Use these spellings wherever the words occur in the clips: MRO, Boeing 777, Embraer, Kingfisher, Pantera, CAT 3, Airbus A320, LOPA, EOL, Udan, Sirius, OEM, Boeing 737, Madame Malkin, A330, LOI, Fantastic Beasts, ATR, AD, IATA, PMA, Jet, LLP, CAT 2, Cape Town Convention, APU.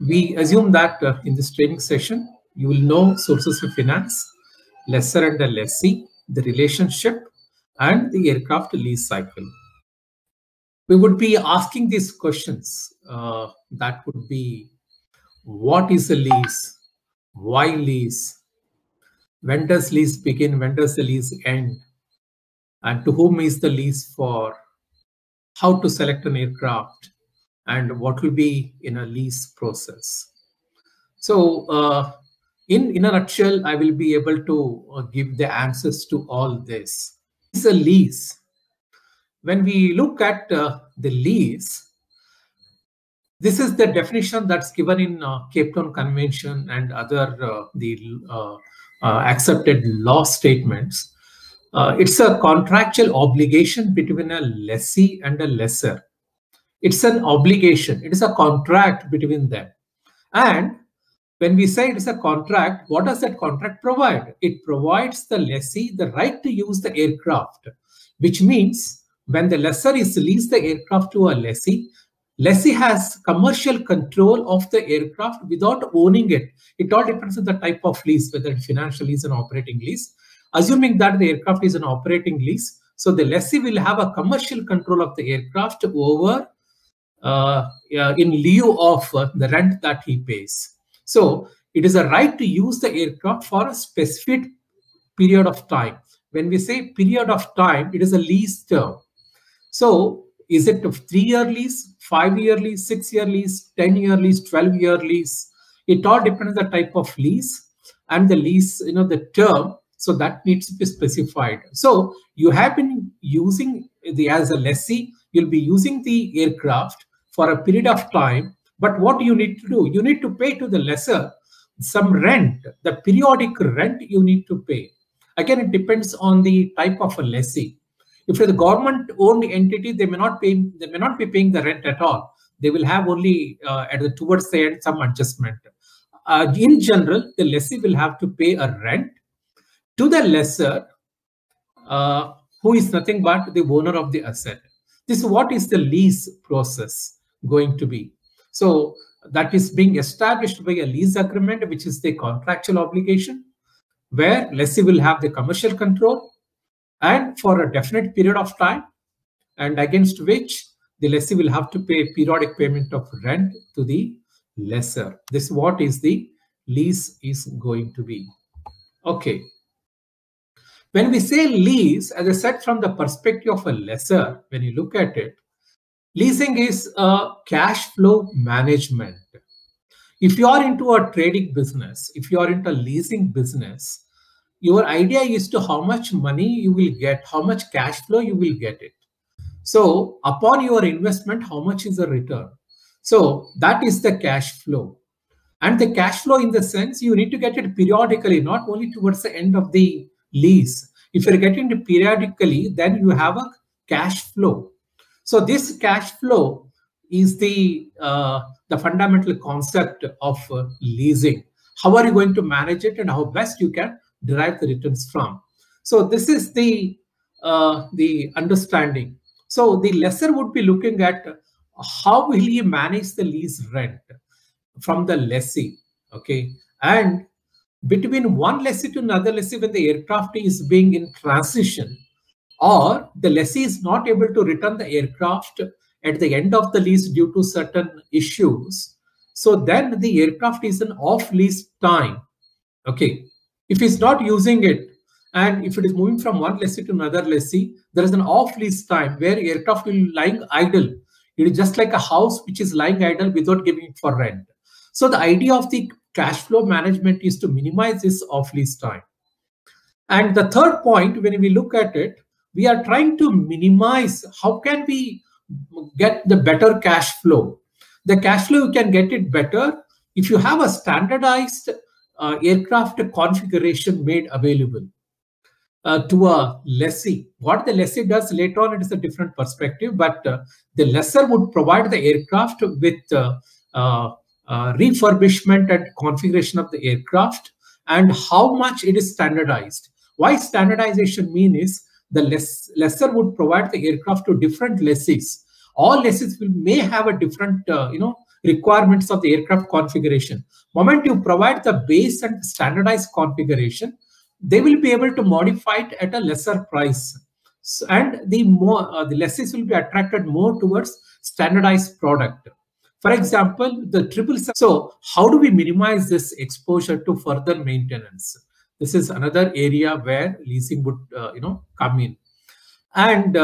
We assume that in this training session, you will know sources of finance, lessor and the lessee, the relationship, and the aircraft lease cycle. We would be asking these questions. That would be, what is a lease? Why lease? When does lease begin? When does the lease end? And to whom is the lease for? How to select an aircraft? And what will be in a lease process? So in a nutshell, I will be able to give the answers to all this. It's a lease. When we look at the lease, this is the definition that's given in Cape Town Convention and other accepted law statements. It's a contractual obligation between a lessee and a lessor. It's an obligation. It is a contract between them. And when we say it is a contract, what does that contract provide? It provides the lessee the right to use the aircraft, which means when the lessor is leased the aircraft to a lessee, lessee has commercial control of the aircraft without owning it. It all depends on the type of lease, whether it's financial lease and operating lease. Assuming that the aircraft is an operating lease, so the lessee will have a commercial control of the aircraft over in lieu of the rent that he pays. So it is a right to use the aircraft for a specific period of time. When we say period of time, it is a lease term. So is it a 3-year lease, 5-year lease, 6-year lease, 10-year lease, 12-year lease? It all depends on the type of lease and the lease, you know, the term. So that needs to be specified. So you have been using the, as a lessee, you'll be using the aircraft for a period of time. But what you need to do, you need to pay to the lessor some rent, the periodic rent you need to pay. Again, it depends on the type of a lessee. If you're the government-owned entity, they may not be paying the rent at all. They will have only towards the end some adjustment. In general, the lessee will have to pay a rent to the lessor, who is nothing but the owner of the asset. This is what is the lease process going to be. So that is being established by a lease agreement, which is the contractual obligation, where lessee will have the commercial control and for a definite period of time, and against which the lessee will have to pay periodic payment of rent to the lessor. This is what is the lease is going to be. Okay. When we say lease, as I said, from the perspective of a lessor, when you look at it, leasing is a cash flow management. If you are into a trading business, if you are into a leasing business, your idea is to how much money you will get, how much cash flow you will get it. So upon your investment, how much is the return? So that is the cash flow. And the cash flow, in the sense, you need to get it periodically, not only towards the end of the lease. If you're getting it periodically, then you have a cash flow. So this cash flow is the fundamental concept of leasing. How are you going to manage it and how best you can derive the returns from? So this is the understanding. So the lessor would be looking at how will he manage the lease rent from the lessee, okay? And between one lessee to another lessee, when the aircraft is being in transition, or the lessee is not able to return the aircraft at the end of the lease due to certain issues, so then the aircraft is an off-lease time, okay? If he's not using it, and if it is moving from one lessee to another lessee, there is an off-lease time where aircraft will be lying idle. It is just like a house which is lying idle without giving it for rent. So the idea of the cash flow management is to minimize this off-lease time. And the third point, when we look at it, we are trying to minimize how can we get the better cash flow. The cash flow, you can get it better if you have a standardized aircraft configuration made available to a lessee. What the lessee does later on, it is a different perspective, but the lessor would provide the aircraft with refurbishment and configuration of the aircraft and how much it is standardized. Why standardization mean is the lessor would provide the aircraft to different lessees. All lessees may have a different requirements of the aircraft configuration. Moment you provide the base and standardized configuration, they will be able to modify it at a lesser price. So, and the lessees will be attracted more towards standardized product. For example, the 777. So how do we minimize this exposure to further maintenance? This is another area where leasing would, come in. And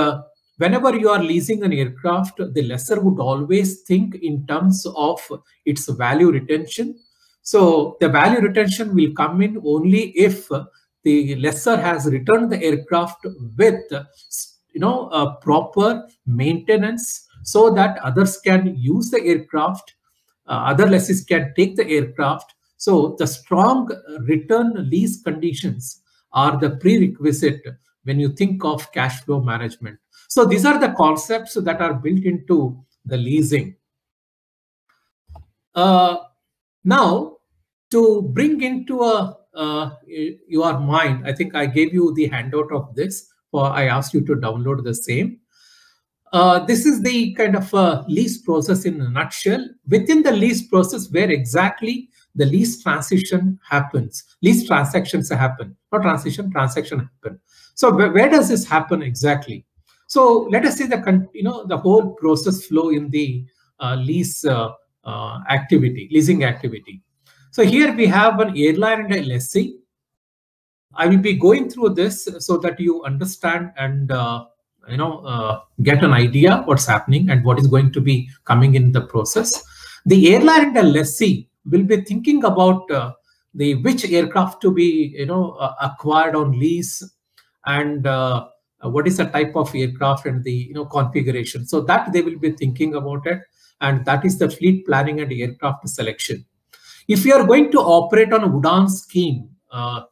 whenever you are leasing an aircraft, the lessor would always think in terms of its value retention. So the value retention will come in only if the lessor has returned the aircraft with, a proper maintenance, so that others can use the aircraft, other lessees can take the aircraft. So the strong return lease conditions are the prerequisite when you think of cash flow management. So these are the concepts that are built into the leasing. Now, to bring into your mind, I think I gave you the handout of this, or I asked you to download the same. This is the kind of lease process in a nutshell. Within the lease process, where exactly the lease transition happens, lease transactions happen, not transition, transaction happen. So where does this happen exactly? So let us see the the whole process flow in the lease activity, leasing activity. So here we have an airline and a lessee. I will be going through this so that you understand and get an idea what's happening and what is going to be coming in the process. The airline and the lessee will be thinking about which aircraft to be acquired on lease, and what is the type of aircraft and the configuration. So that they will be thinking about it, and that is the fleet planning and aircraft selection. If you are going to operate on a Udan scheme,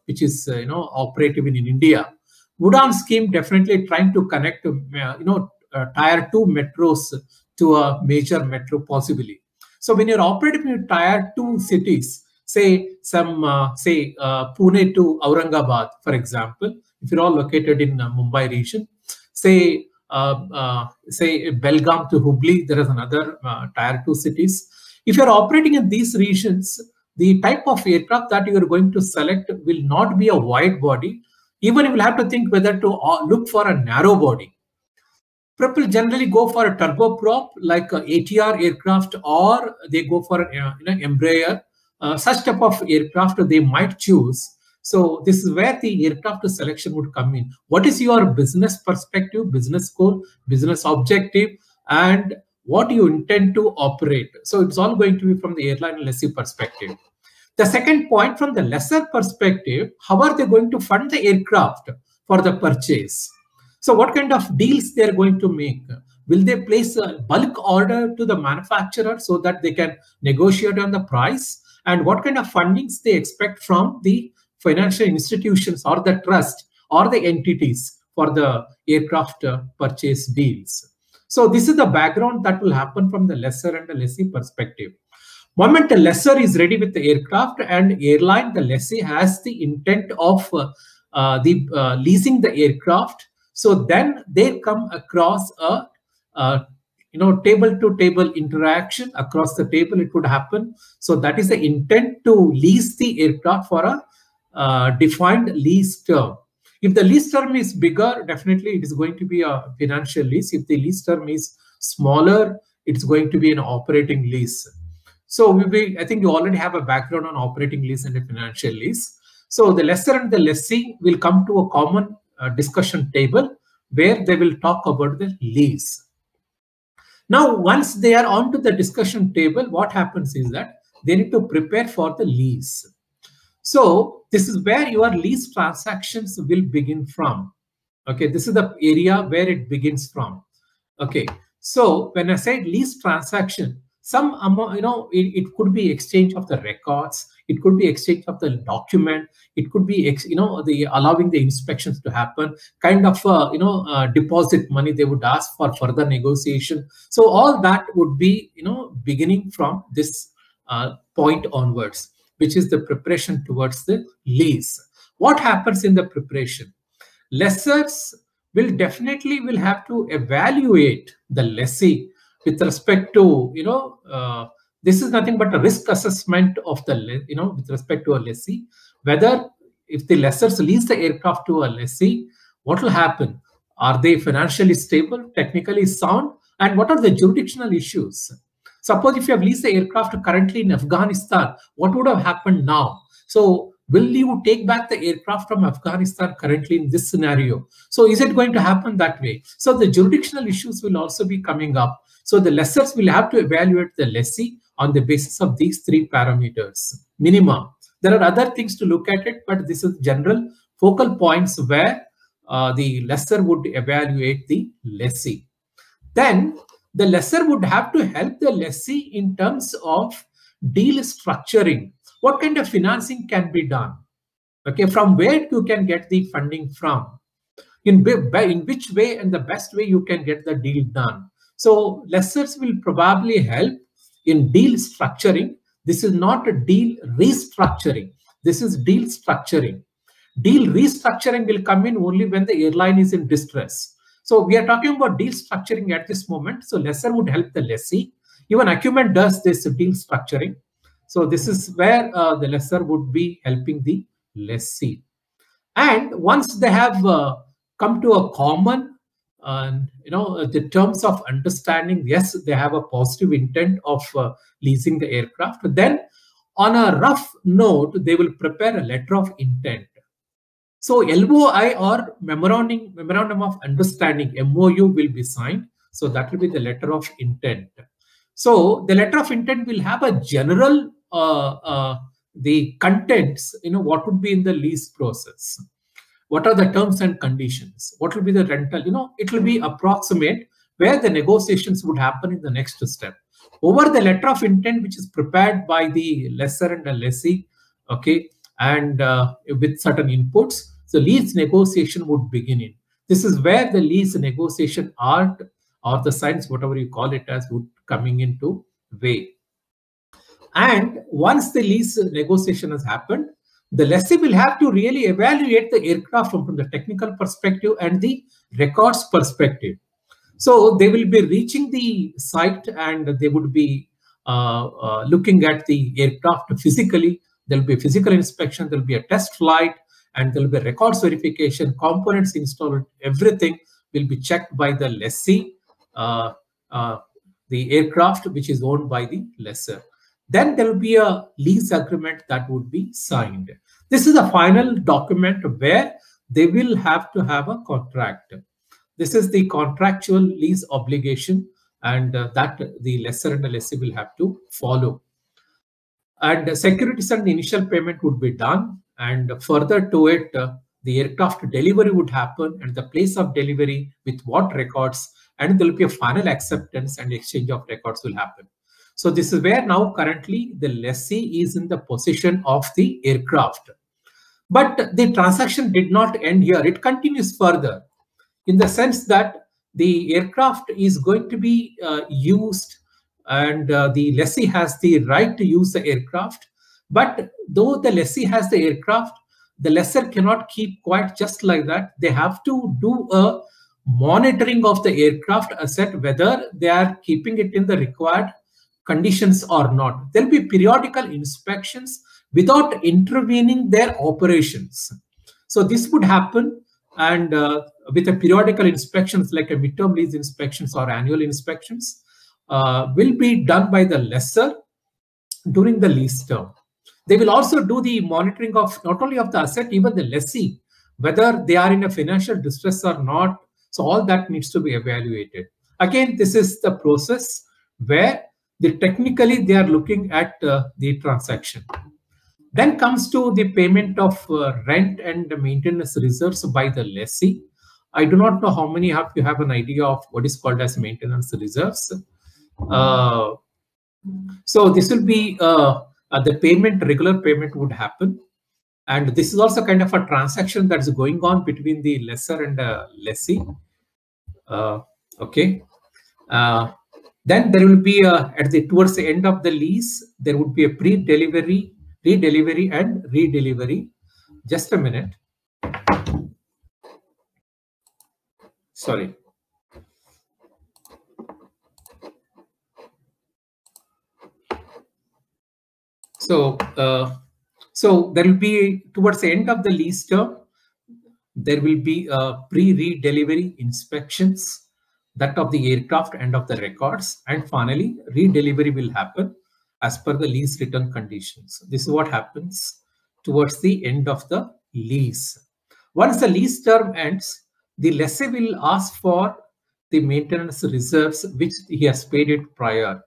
which is operative in India, Udan scheme definitely trying to connect tier 2 metros to a major metro possibly. So when you're operating in tier 2 cities, say Pune to Aurangabad, for example, if you're all located in Mumbai region, say Belgaum to Hubli, there is another tier 2 cities. If you're operating in these regions, the type of aircraft that you are going to select will not be a wide body. Even you will have to think whether to look for a narrow body. People generally go for a turboprop like ATR aircraft, or they go for an Embraer. Such type of aircraft they might choose. So this is where the aircraft selection would come in. What is your business perspective, business goal, business objective, and what you intend to operate? So it's all going to be from the airline and lessee perspective. The second point, from the lessor perspective, how are they going to fund the aircraft for the purchase? So what kind of deals they are going to make? Will they place a bulk order to the manufacturer so that they can negotiate on the price? And what kind of fundings they expect from the financial institutions or the trust or the entities for the aircraft purchase deals? So this is the background that will happen from the lessor and the lessee perspective. Moment the lessor is ready with the aircraft and airline, the lessee has the intent of leasing the aircraft. So then they come across a table-to-table interaction. Across the table it would happen. So that is the intent to lease the aircraft for a defined lease term. If the lease term is bigger, definitely it is going to be a financial lease. If the lease term is smaller, it's going to be an operating lease. So I think you already have a background on operating lease and a financial lease. So the lessor and the lessee will come to a common discussion table where they will talk about the lease. Now, once they are onto the discussion table, what happens is that they need to prepare for the lease. So this is where your lease transactions will begin from. Okay, this is the area where it begins from. Okay, so when I say lease transaction, some amount, it could be exchange of the records, it could be exchange of the document, it could be, the allowing the inspections to happen, kind of, deposit money they would ask for further negotiation. So all that would be, beginning from this point onwards, which is the preparation towards the lease. What happens in the preparation? Lessors will definitely have to evaluate the lessee with respect to This is nothing but a risk assessment of the, with respect to a lessee, whether if the lessors lease the aircraft to a lessee, what will happen? Are they financially stable, technically sound, and what are the jurisdictional issues? Suppose if you have leased the aircraft currently in Afghanistan, what would have happened now? So will you take back the aircraft from Afghanistan currently in this scenario? So is it going to happen that way? So the jurisdictional issues will also be coming up. So the lessors will have to evaluate the lessee on the basis of these three parameters, minimum. There are other things to look at it, but this is general focal points where the lessor would evaluate the lessee. Then the lessor would have to help the lessee in terms of deal structuring. What kind of financing can be done? Okay, from where you can get the funding from? In which way and the best way you can get the deal done? So lessors will probably help in deal structuring. This is not a deal restructuring. This is deal structuring. Deal restructuring will come in only when the airline is in distress. So we are talking about deal structuring at this moment. So lessor would help the lessee. Even Acumen does this deal structuring. So this is where the lessor would be helping the lessee. And once they have come to a common, the terms of understanding, yes, they have a positive intent of leasing the aircraft. Then on a rough note, they will prepare a letter of intent. So LOI or Memorandum of Understanding, MOU, will be signed. So that will be the letter of intent. So the letter of intent will have a general, the contents, what would be in the lease process. What are the terms and conditions? What will be the rental? It will be approximate where the negotiations would happen in the next step. Over the letter of intent, which is prepared by the lessor and the lessee, okay, and with certain inputs, the lease negotiation would begin in. This is where the lease negotiation art or the science, whatever you call it as, would coming into way. And once the lease negotiation has happened, the lessee will have to really evaluate the aircraft from the technical perspective and the records perspective. So they will be reaching the site and they would be looking at the aircraft physically. There will be a physical inspection, there will be a test flight, and there will be records verification, components installed, everything will be checked by the lessee, the aircraft which is owned by the lessor. Then there will be a lease agreement that would be signed. This is the final document where they will have to have a contract. This is the contractual lease obligation, and that the lessor and the lessee will have to follow. And securities and initial payment would be done, and further to it, the aircraft delivery would happen and the place of delivery with what records, and there will be a final acceptance and exchange of records will happen. So this is where now currently the lessee is in the possession of the aircraft. But the transaction did not end here. It continues further in the sense that the aircraft is going to be used, and the lessee has the right to use the aircraft. But though the lessee has the aircraft, the lessor cannot keep quiet just like that. They have to do a monitoring of the aircraft asset, whether they are keeping it in the required conditions or not. There will be periodical inspections without intervening their operations. So this would happen, and with a periodical inspections like a midterm lease inspections or annual inspections, will be done by the lessor during the lease term. They will also do the monitoring of not only of the asset, even the lessee, whether they are in a financial distress or not. So all that needs to be evaluated. Again, this is the process where technically they are looking at the transaction. Then comes to the payment of rent and maintenance reserves by the lessee. I do not know how many of you have an idea of what is called as maintenance reserves. So this will be the payment, regular payment would happen. And this is also kind of a transaction that is going on between the lessor and the lessee. Then there will be towards the end of the lease, there would be a pre-delivery, re-delivery and redelivery. Just a minute. Sorry. So so there will be, towards the end of the lease term, there will be pre-redelivery inspections, that of the aircraft and of the records, and finally redelivery will happen as per the lease return conditions. This is what happens towards the end of the lease. Once the lease term ends, the lessee will ask for the maintenance reserves which he has paid it prior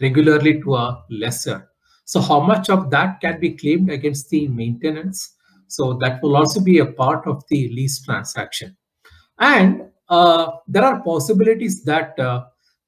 regularly to a lessor. So how much of that can be claimed against the maintenance? So that will also be a part of the lease transaction. And there are possibilities that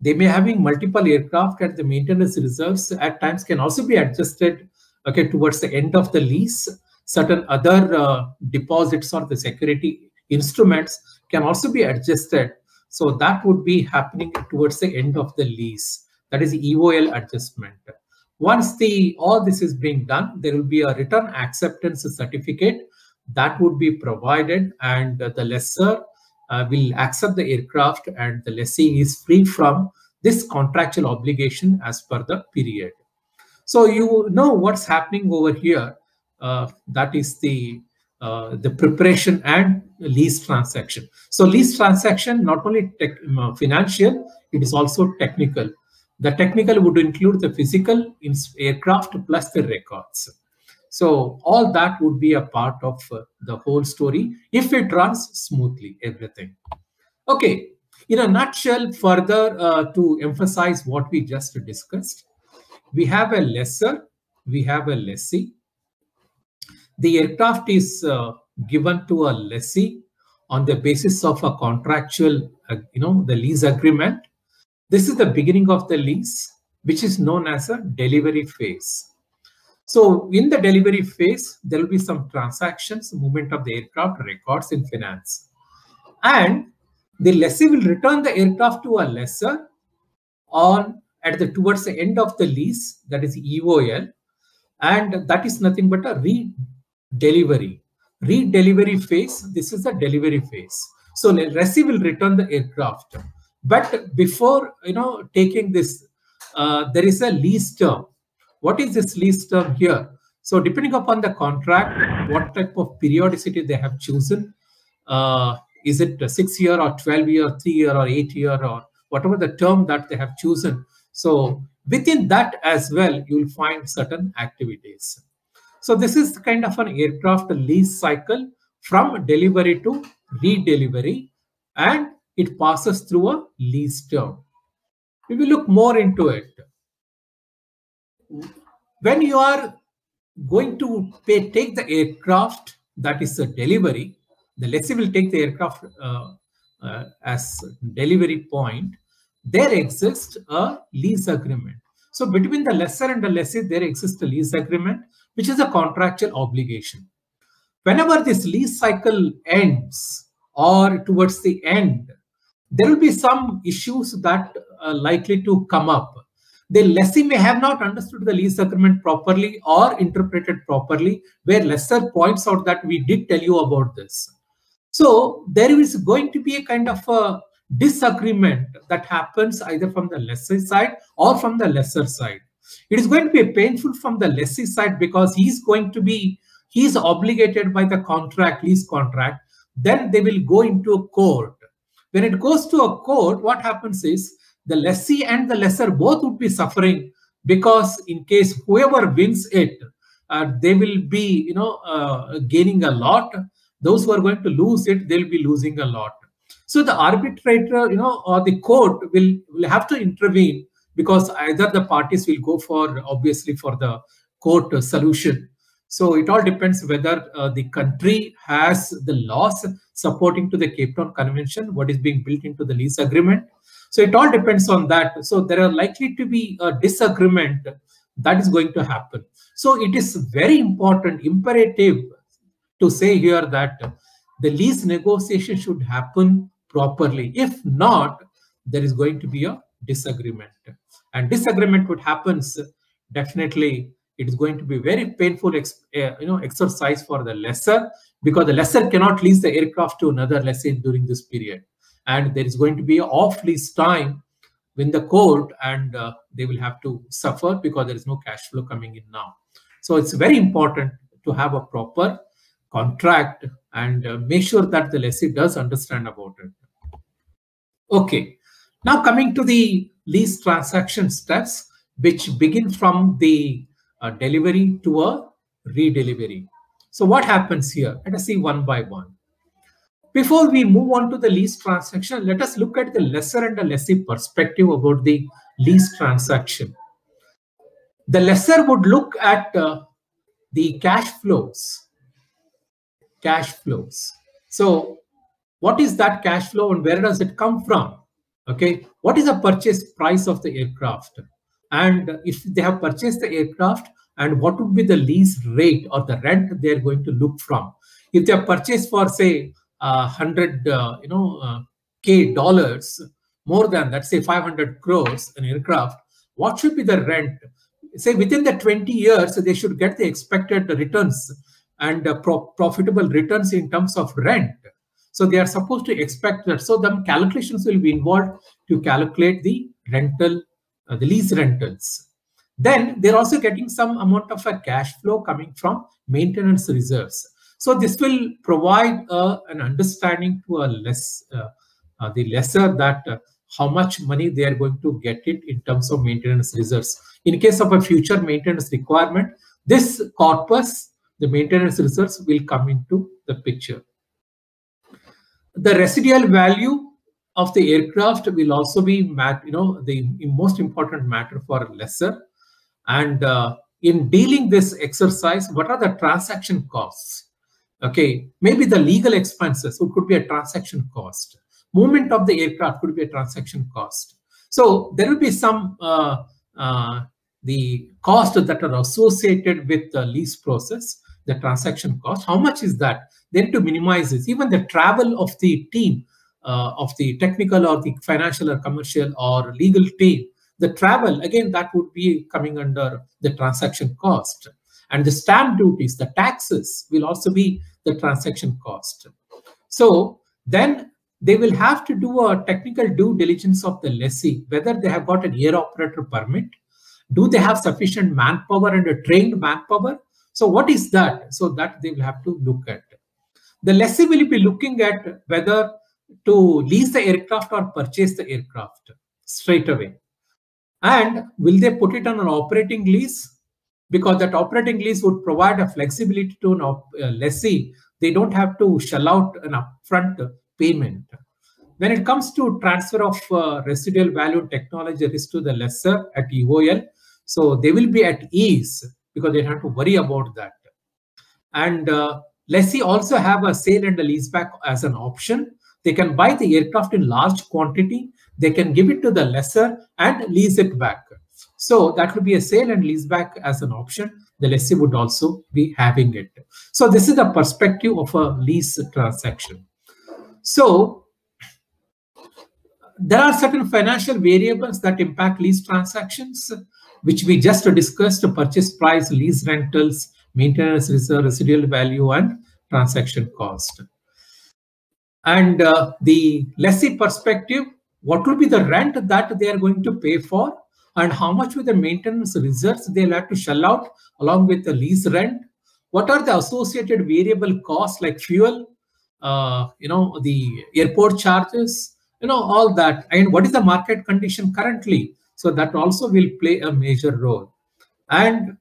they may having multiple aircraft, and the maintenance reserves at times can also be adjusted, okay, towards the end of the lease. Certain other deposits or the security instruments can also be adjusted. So that would be happening towards the end of the lease. That is the EOL adjustment. Once the all this is being done, there will be a return acceptance certificate that would be provided, and the lessor will accept the aircraft, and the lessee is free from this contractual obligation as per the period. So you know what's happening over here. That is the preparation and lease transaction. So lease transaction, not only financial, it is also technical. The technical would include the physical aircraft plus the records. So all that would be a part of the whole story if it runs smoothly, everything. Okay, in a nutshell, further to emphasize what we just discussed, we have a lessor, we have a lessee. The aircraft is given to a lessee on the basis of a contractual, the lease agreement. This is the beginning of the lease, which is known as a delivery phase. So in the delivery phase, there will be some transactions, movement of the aircraft, records in finance. And the lessee will return the aircraft to a lessor on towards the end of the lease, that is EOL. And that is nothing but a re-delivery. Re-delivery phase, this is the delivery phase. So the lessee will return the aircraft. But before, taking this, there is a lease term. What is this lease term here? So depending upon the contract, what type of periodicity they have chosen, is it a 6-year or 12-year, 3-year or 8-year or whatever the term that they have chosen. So within that as well, you will find certain activities. So this is kind of an aircraft lease cycle from delivery to redelivery, and it passes through a lease term. We will look more into it. When you are going to take the aircraft, that is a delivery, the lessee will take the aircraft as delivery point. There exists a lease agreement. So between the lessor and the lessee, there exists a lease agreement, which is a contractual obligation. Whenever this lease cycle ends or towards the end, there will be some issues that are likely to come up. The lessee may have not understood the lease agreement properly or interpreted properly, where lessor points out that we did tell you about this. So there is going to be a kind of a disagreement that happens either from the lessee side or from the lessor side. It is going to be painful from the lessee side because he is obligated by the contract, lease contract. Then they will go into a court. When it goes to a court, what happens is the lessee and the lessor both would be suffering, because in case whoever wins it, they will be gaining a lot. Those who are going to lose it, they'll be losing a lot. So the arbitrator, or the court will have to intervene, because either the parties will go for the court solution. So it all depends whether the country has the laws supporting to the Cape Town Convention, what is being built into the lease agreement. So it all depends on that. So there are likely to be a disagreement that is going to happen. So it is very important, imperative to say here that the lease negotiation should happen properly. If not, there is going to be a disagreement. And disagreement would happen, definitely it is going to be very painful exercise for the lessor, because the lessor cannot lease the aircraft to another lessee during this period. And there is going to be an off-lease time in the court, and they will have to suffer because there is no cash flow coming in now. So it's very important to have a proper contract and make sure that the lessee does understand about it. Okay, now coming to the lease transaction steps, which begin from the delivery to a redelivery. So what happens here? Let us see one by one. Before we move on to the lease transaction, let us look at the lessor and the lessee perspective about the lease transaction. The lessor would look at the cash flows. So what is that cash flow and where does it come from? Okay, what is the purchase price of the aircraft? And if they have purchased the aircraft, and what would be the lease rate or the rent they are going to look from? If they have purchased for, say, $100K, more than that, say 500 crores an aircraft, what should be the rent? Say within the 20 years, they should get the expected returns and profitable returns in terms of rent. So they are supposed to expect that. So the calculations will be involved to calculate the rental, the lease rentals. Then they're also getting some amount of a cash flow coming from maintenance reserves. So this will provide an understanding to a the lessor that how much money they are going to get it in terms of maintenance reserves. In case of a future maintenance requirement, this corpus, the maintenance reserves, will come into the picture. The residual value of the aircraft will also be, the most important matter for a lessor. And in dealing this exercise, what are the transaction costs? Okay, maybe the legal expenses, so it could be a transaction cost. Movement of the aircraft could be a transaction cost. So there will be some the costs that are associated with the lease process, the transaction cost. How much is that? Then to minimize this, even the travel of the team, of the technical or the financial or commercial or legal team, the travel, again, that would be coming under the transaction cost. And the stamp duties, the taxes will also be the transaction cost. So then they will have to do a technical due diligence of the lessee, whether they have got an air operator permit. Do they have sufficient manpower and a trained manpower? So what is that? So that they will have to look at. The lessee will be looking at whether to lease the aircraft or purchase the aircraft straight away. And will they put it on an operating lease? Because that operating lease would provide a flexibility to an lessee. They don't have to shell out an upfront payment. When it comes to transfer of residual value technology risk to the lessor at EOL, so they will be at ease because they don't have to worry about that. And lessee also have a sale and a lease back as an option. They can buy the aircraft in large quantity. They can give it to the lessor and lease it back. So that would be a sale and lease back as an option. The lessee would also be having it. So this is the perspective of a lease transaction. So there are certain financial variables that impact lease transactions, which we just discussed: the purchase price, lease rentals, maintenance reserve, residual value, and transaction cost. And the lessee perspective, what will be the rent that they are going to pay for, and how much with the maintenance reserves they'll have to shell out along with the lease rent? What are the associated variable costs like fuel, the airport charges, all that. And what is the market condition currently? So that also will play a major role. And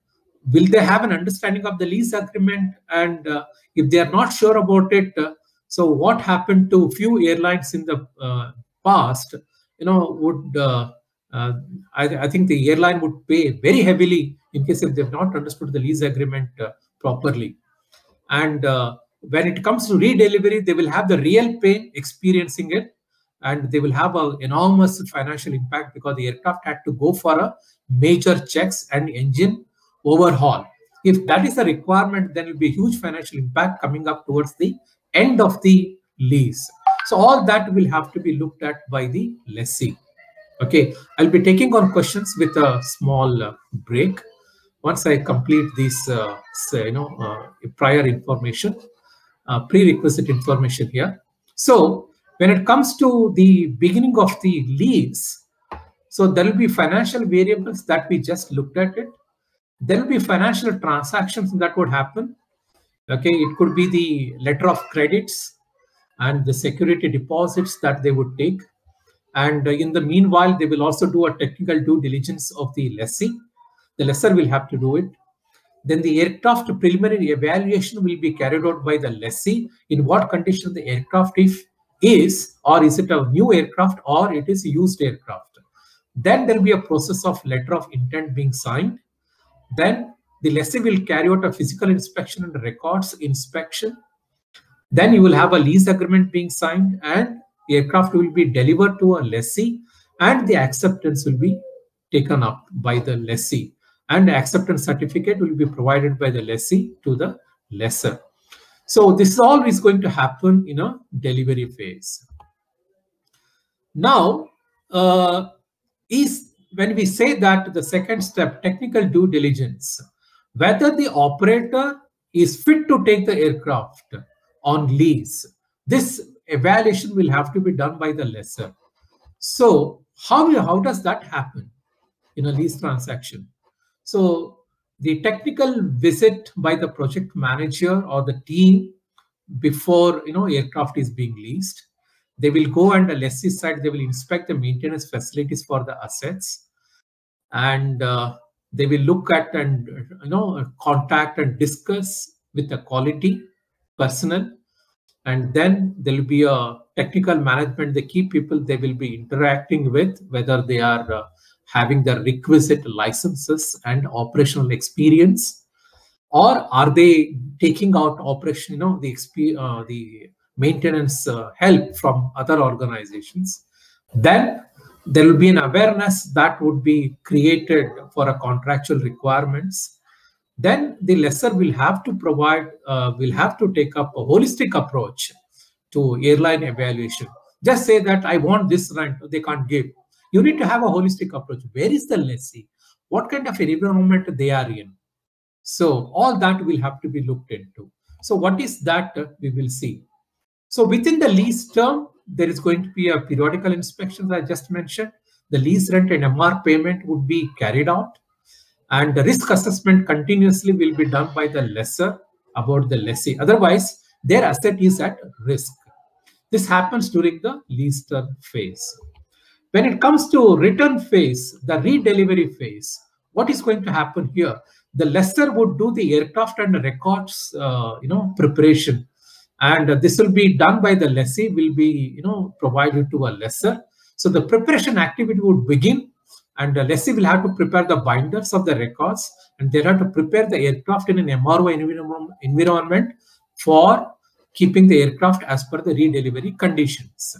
will they have an understanding of the lease agreement? And if they are not sure about it, so what happened to few airlines in the past, would... I think the airline would pay very heavily in case if they have not understood the lease agreement properly. And when it comes to redelivery, they will have the real pain experiencing it, and they will have an enormous financial impact because the aircraft had to go for a major checks and engine overhaul. If that is a requirement, then it will be a huge financial impact coming up towards the end of the lease. So all that will have to be looked at by the lessee. Okay, I'll be taking on questions with a small break. Once I complete these, prior information, prerequisite information here. So when it comes to the beginning of the lease, so there will be financial variables that we just looked at it. there will be financial transactions that would happen. Okay, it could be the letter of credits and the security deposits that they would take. And in the meanwhile, they will also do a technical due diligence of the lessee. The lessor will have to do it. Then the aircraft preliminary evaluation will be carried out by the lessee. In what condition the aircraft is, or is it a new aircraft or it is a used aircraft. Then there will be a process of letter of intent being signed. Then the lessee will carry out a physical inspection and records inspection. Then you will have a lease agreement being signed and the aircraft will be delivered to a lessee and the acceptance will be taken up by the lessee. And the acceptance certificate will be provided by the lessee to the lessor. So this is all is going to happen in a delivery phase. Now, when we say that the second step, technical due diligence, whether the operator is fit to take the aircraft on lease, this evaluation will have to be done by the lessor. So how does that happen in a lease transaction? So the technical visit by the project manager or the team before aircraft is being leased, they will go on the lessee side, they will inspect the maintenance facilities for the assets, and they will look at and contact and discuss with the quality personnel, and then there will be a technical management, the key people they will be interacting with, whether they are having the requisite licenses and operational experience, or are they taking out operation, the maintenance help from other organizations. Then there will be an awareness that would be created for a contractual requirements. Then the lessor will have to provide, take up a holistic approach to airline evaluation. Just say that I want this rent, they can't give. You need to have a holistic approach. Where is the lessee? What kind of environment they are in? So all that will have to be looked into. So what is that? We will see. So within the lease term, there is going to be a periodical inspection that I just mentioned. The lease rent and MR payment would be carried out. And the risk assessment continuously will be done by the lessor about the lessee. Otherwise, their asset is at risk. This happens during the lease term phase. When it comes to return phase, the re-delivery phase, what is going to happen here? The lessor would do the aircraft and records, preparation, and this will be done by the lessee. Will be, provided to a lessor. So the preparation activity would begin, and the lessee will have to prepare the binders of the records, and they have to prepare the aircraft in an MRO environment for keeping the aircraft as per the re-delivery conditions.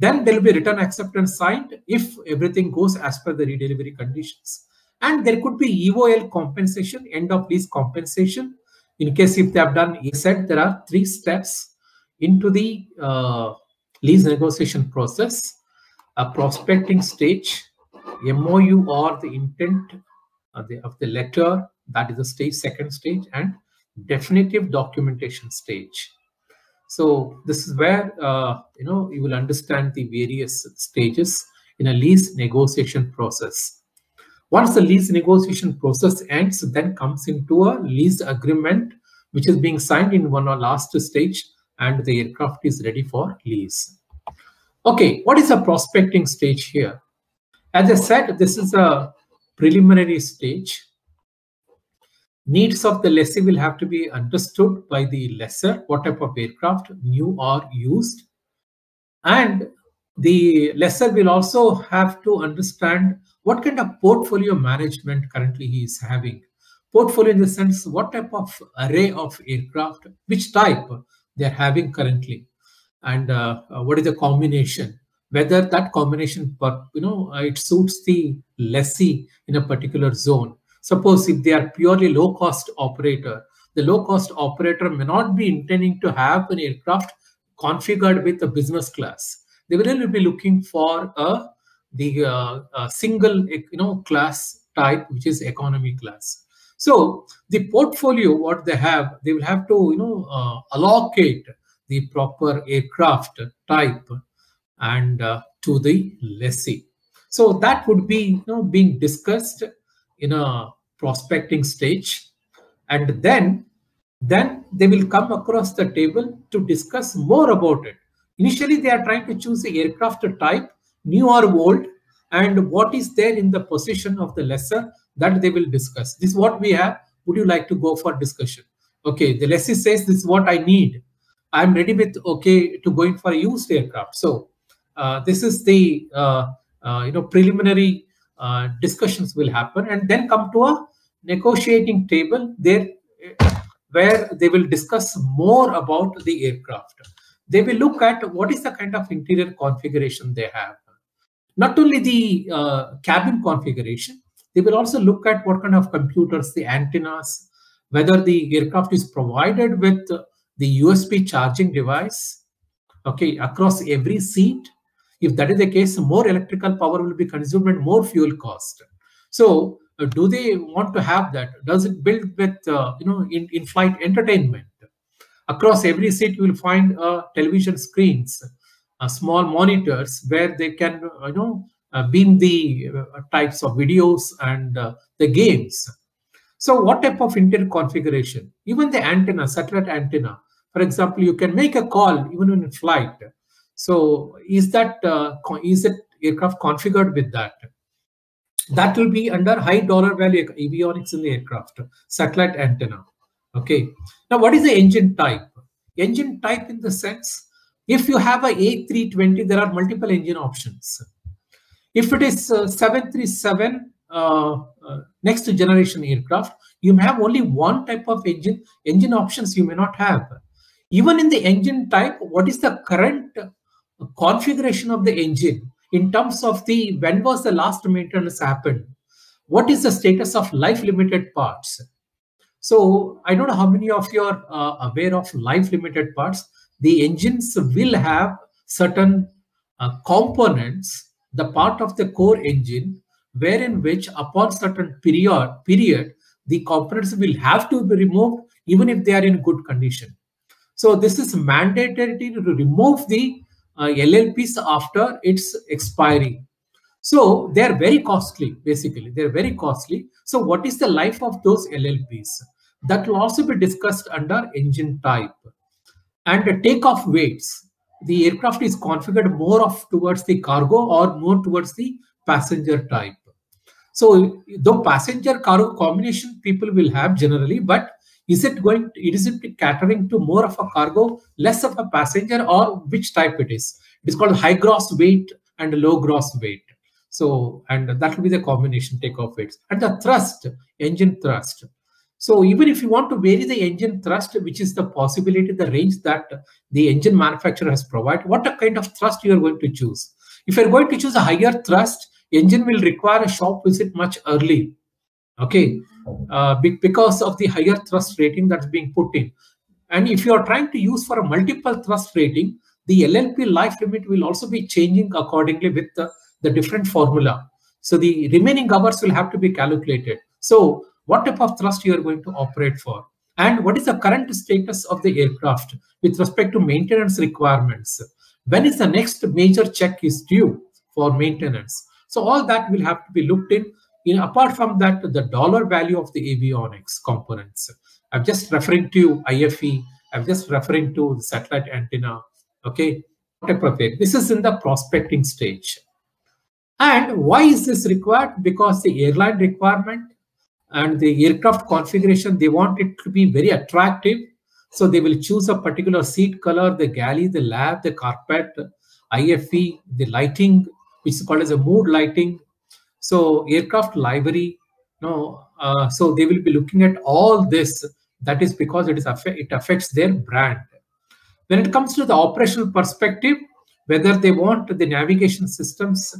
Then there will be return acceptance signed if everything goes as per the re-delivery conditions. And there could be EOL compensation, end of lease compensation. In case if they have done ESET, there are 3 steps into the lease negotiation process. A prospecting stage, MOU or the intent of the letter, that is the second stage, and definitive documentation stage. So this is where you will understand the various stages in a lease negotiation process. Once the lease negotiation process ends, then comes into a lease agreement which is being signed in one or last stage, and the aircraft is ready for lease. Okay, what is the prospecting stage here? As I said, this is a preliminary stage. Needs of the lessee will have to be understood by the lessor, what type of aircraft, new or used. And the lessor will also have to understand what kind of portfolio management currently he is having. Portfolio in the sense, what type of array of aircraft, which type they are having currently, and what is the combination, whether that combination, it suits the lessee in a particular zone. Suppose if they are purely low-cost operator, the low-cost operator may not be intending to have an aircraft configured with a business class. They will really be looking for a single class type, which is economy class. So the portfolio what they have, they will have to allocate the proper aircraft type and to the lessee. So that would be being discussed in a prospecting stage, and then they will come across the table to discuss more about it. Initially, they are trying to choose the aircraft type, new or old, and what is there in the position of the lessor that they will discuss. This is what we have. Would you like to go for discussion? Okay, the lessee says, this is what I need. I'm ready with okay to going for a used aircraft. So this is the preliminary discussions will happen, and then come to a negotiating table there where they will discuss more about the aircraft. They will look at what is the kind of interior configuration they have. Not only the cabin configuration, they will also look at what kind of computers, the antennas, whether the aircraft is provided with the USB charging device, okay, across every seat. If that is the case, more electrical power will be consumed and more fuel cost. So do they want to have that? Does it build with in-flight entertainment? Across every seat, you will find television screens, small monitors where they can beam the types of videos and the games. So what type of interior configuration? Even the antenna, satellite antenna. For example, you can make a call even in flight. So is that aircraft configured with that? That will be under high dollar value avionics in the aircraft, satellite antenna. Okay. Now, what is the engine type? Engine type in the sense, if you have a A320, there are multiple engine options. If it is 737, next generation aircraft, you may have only one type of engine. Engine options you may not have. Even in the engine type, what is the current configuration of the engine in terms of the when was the last maintenance happened? What is the status of life-limited parts? So I don't know how many of you are aware of life-limited parts. The engines will have certain components, the part of the core engine, wherein which upon certain period, the components will have to be removed even if they are in good condition. So this is mandatory to remove the LLPs after its expiry. So they are very costly, basically. They are very costly. So what is the life of those LLPs? That will also be discussed under engine type. And the takeoff weights. The aircraft is configured more of towards the cargo or more towards the passenger type. So the passenger cargo combination people will have generally, but is it catering to more of a cargo, less of a passenger, or which type it is? It's called high gross weight and low gross weight. So, and that will be the combination takeoff weights. And the thrust, engine thrust. So even if you want to vary the engine thrust, which is the possibility, the range that the engine manufacturer has provided, what kind of thrust you are going to choose? If you are going to choose a higher thrust, engine will require a shop visit much early. Okay, because of the higher thrust rating that's being put in. And if you are trying to use for a multiple thrust rating, the LLP life limit will also be changing accordingly with the different formula. So the remaining hours will have to be calculated. So what type of thrust you are going to operate for? And what is the current status of the aircraft with respect to maintenance requirements? When is the next major check is due for maintenance? So all that will have to be looked in. Apart from that, the dollar value of the avionics components. I'm just referring to IFE. I'm just referring to the satellite antenna. Okay, this is in the prospecting stage. And why is this required? Because the airline requirement and the aircraft configuration, they want it to be very attractive. So they will choose a particular seat color, the galley, the lap, the carpet, IFE, the lighting, which is called as a mood lighting. So aircraft livery, so they will be looking at all this. That is because it affects their brand. When it comes to the operational perspective, whether they want the navigation systems,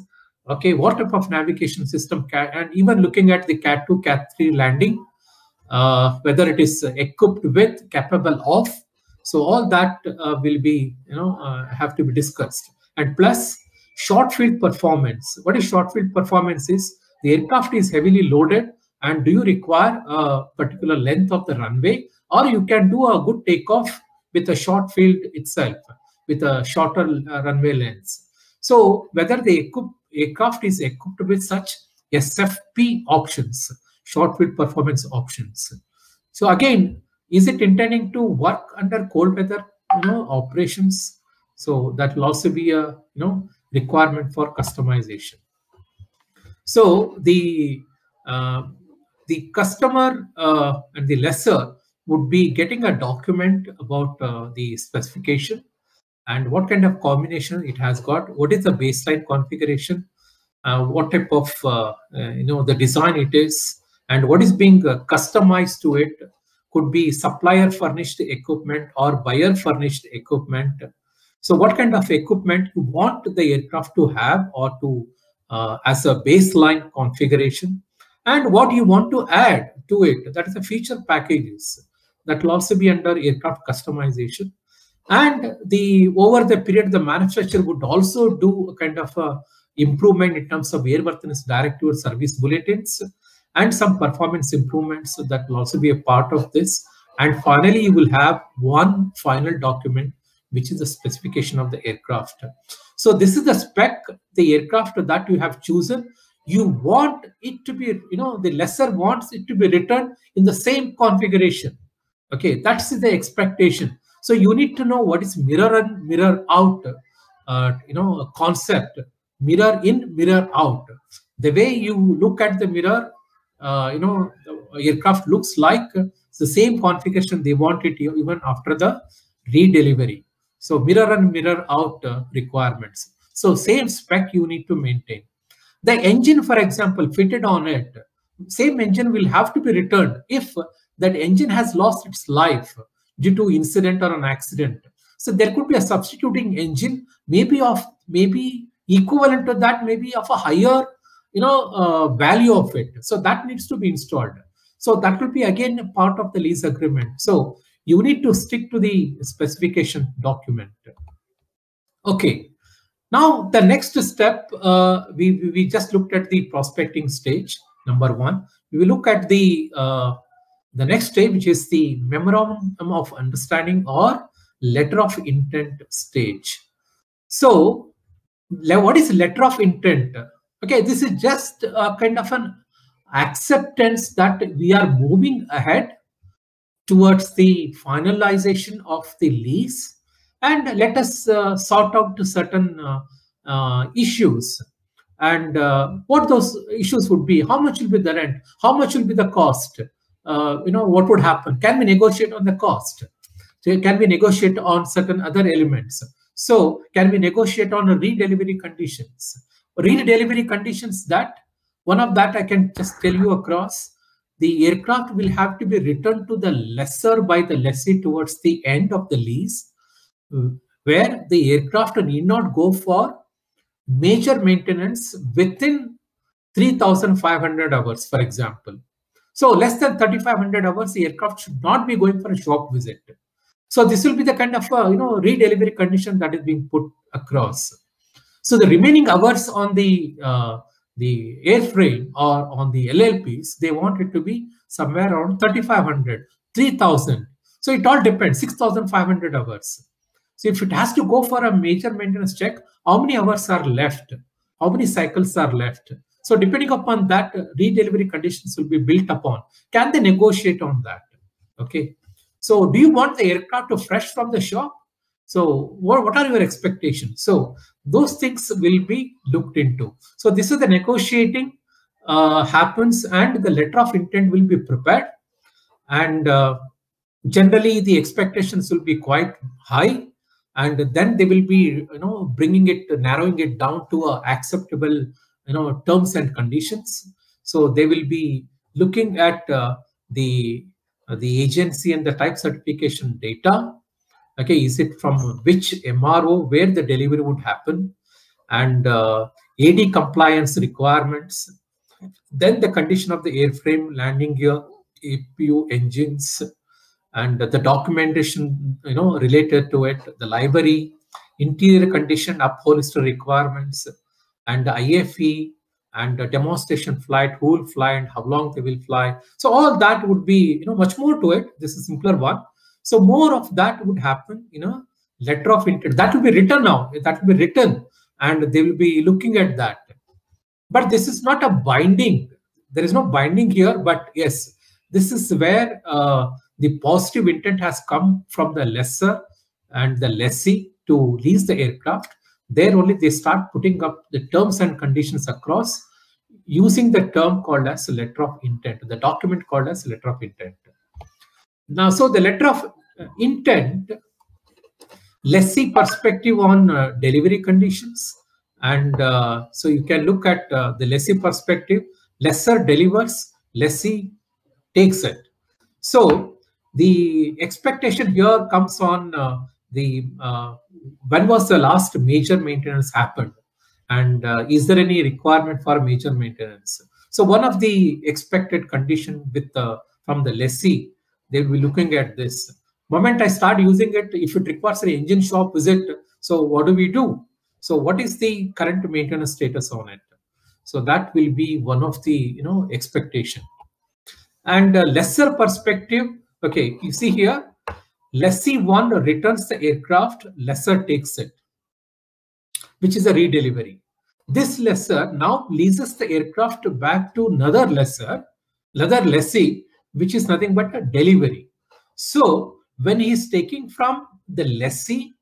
okay, what type of navigation system, and even looking at the CAT 2, CAT 3 landing, whether it is equipped with, capable of. So all that will be, have to be discussed. And plus, short field performance. What is short field performance is the aircraft is heavily loaded and do you require a particular length of the runway, or you can do a good takeoff with a short field itself with a shorter runway length. So whether the aircraft is equipped with such SFP options, short-wheeled performance options. So again, is it intending to work under cold weather, operations? So that will also be a requirement for customization. So the customer and the lessor would be getting a document about the specification and what kind of combination it has got, what is the baseline configuration, what type of the design it is, and what is being customized to it. Could be supplier furnished equipment or buyer furnished equipment. So what kind of equipment you want the aircraft to have or to as a baseline configuration, and what you want to add to it, that is the feature packages that will also be under aircraft customization. And the over the period, the manufacturer would also do a kind of a improvement in terms of airworthiness directive or service bulletins and some performance improvements, so that will also be a part of this. And finally, you will have one final document, which is the specification of the aircraft. So this is the spec, the aircraft that you have chosen. You want it to be, the lessor wants it to be written in the same configuration. Okay, that's the expectation. So you need to know what is mirror in, mirror out, concept. Mirror in, mirror out. The way you look at the mirror, the aircraft looks like the same configuration they want it even after the redelivery. So mirror and mirror out requirements. So same spec you need to maintain. The engine, for example, fitted on it, same engine will have to be returned if that engine has lost its life due to incident or an accident. So there could be a substituting engine, maybe equivalent to that, maybe of a higher, value of it. So that needs to be installed. So that will be again part of the lease agreement. So you need to stick to the specification document. Okay. Now the next step, we just looked at the prospecting stage, number one. We will look at the next stage, which is the memorandum of understanding or letter of intent stage. So what is letter of intent? Okay, this is just a kind of an acceptance that we are moving ahead towards the finalization of the lease, and let us sort out certain issues. And what those issues would be, how much will be the rent, how much will be the cost, what would happen, can we negotiate on the cost, so can we negotiate on certain other elements. So can we negotiate on redelivery conditions? Redelivery conditions, that one of that I can just tell you across. The aircraft will have to be returned to the lessor by the lessee towards the end of the lease, where the aircraft need not go for major maintenance within 3,500 hours, for example. So less than 3,500 hours, the aircraft should not be going for a shop visit. So this will be the kind of redelivery condition that is being put across. So the remaining hours on the airframe or on the LLPs, they want it to be somewhere around 3,500, 3,000. So it all depends, 6,500 hours. So if it has to go for a major maintenance check, how many hours are left? How many cycles are left? So depending upon that, redelivery conditions will be built upon. Can they negotiate on that? Okay. So do you want the aircraft to fresh from the shop? So what are your expectations? So those things will be looked into. So this is the negotiating happens, and the letter of intent will be prepared. And generally the expectations will be quite high, and then they will be bringing it, narrowing it down to acceptable terms and conditions. So they will be looking at the agency and the type certification data. Okay, is it from which MRO, where the delivery would happen, and AD compliance requirements, then the condition of the airframe, landing gear, APU engines, and the documentation related to it, the library, interior condition, upholstery requirements, and the IFE, and a demonstration flight, who will fly and how long they will fly. So all that would be much more to it. This is a simpler one. So more of that would happen in a letter of intent. That will be written now. That will be written, and they will be looking at that. But this is not a binding. there is no binding here, but yes, this is where the positive intent has come from the lessor and the lessee to lease the aircraft. There only they start putting up the terms and conditions across using the term called as letter of intent, the document called as letter of intent. Now, so the letter of intent, lessee perspective on delivery conditions, and so you can look at the lessee perspective. Lessor delivers, lessee takes it. So the expectation here comes on when was the last major maintenance happened, and is there any requirement for major maintenance? So one of the expected condition with from the lessee, they will be looking at this. Moment I start using it, if it requires an engine shop visit, so what do we do? So what is the current maintenance status on it? So that will be one of the expectation. And lessor perspective, okay, you see here, lessee 1 returns the aircraft, lessor takes it, which is a redelivery. This lessor now leases the aircraft back to another lessor, another lessee, which is nothing but a delivery. So when he is taking from the lessee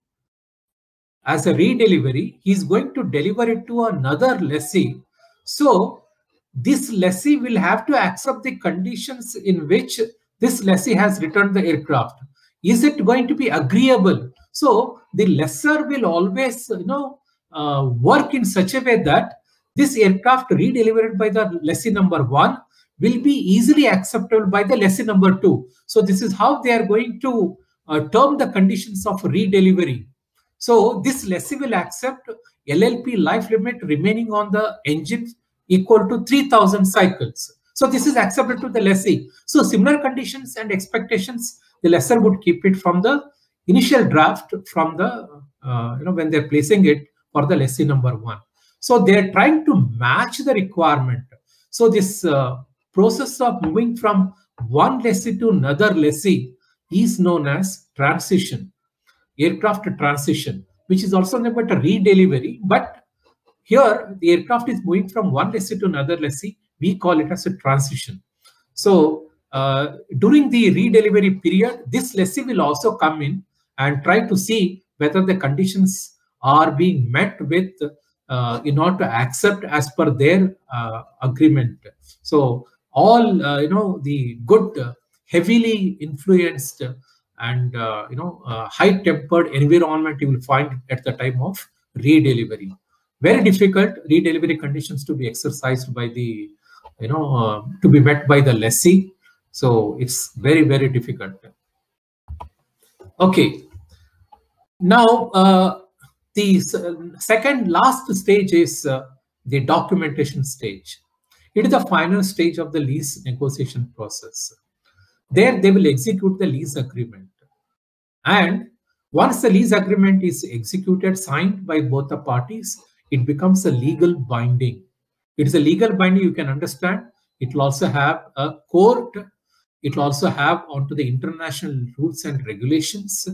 as a redelivery, he is going to deliver it to another lessee. So this lessee will have to accept the conditions in which this lessee has returned the aircraft. Is it going to be agreeable? So the lessor will always work in such a way that this aircraft redelivered by the lessee number 1 will be easily acceptable by the lessee number 2. So this is how they are going to term the conditions of redelivery. So this lessee will accept LLP life limit remaining on the engine equal to 3,000 cycles. So this is accepted to the lessee. So similar conditions and expectations, the lessor would keep it from the initial draft from the, when they're placing it for the lessee number 1. So they're trying to match the requirement. So this process of moving from one lessee to another lessee is known as transition, aircraft transition, which is also known as a redelivery. But here the aircraft is moving from one lessee to another lessee. We call it as a transition. So during the redelivery period, this lessee will also come in and try to see whether the conditions are being met with in order to accept as per their agreement. So all the good, heavily influenced and high-tempered environment you will find at the time of redelivery. Very difficult redelivery conditions to be exercised by the to be met by the lessee. So it's very, very difficult. Okay, now the second last stage is the documentation stage. It is the final stage of the lease negotiation process. There they will execute the lease agreement. And once the lease agreement is executed, signed by both the parties, it becomes a legal binding. It is a legal binding, you can understand. It will also have a court. It will also have onto the international rules and regulations,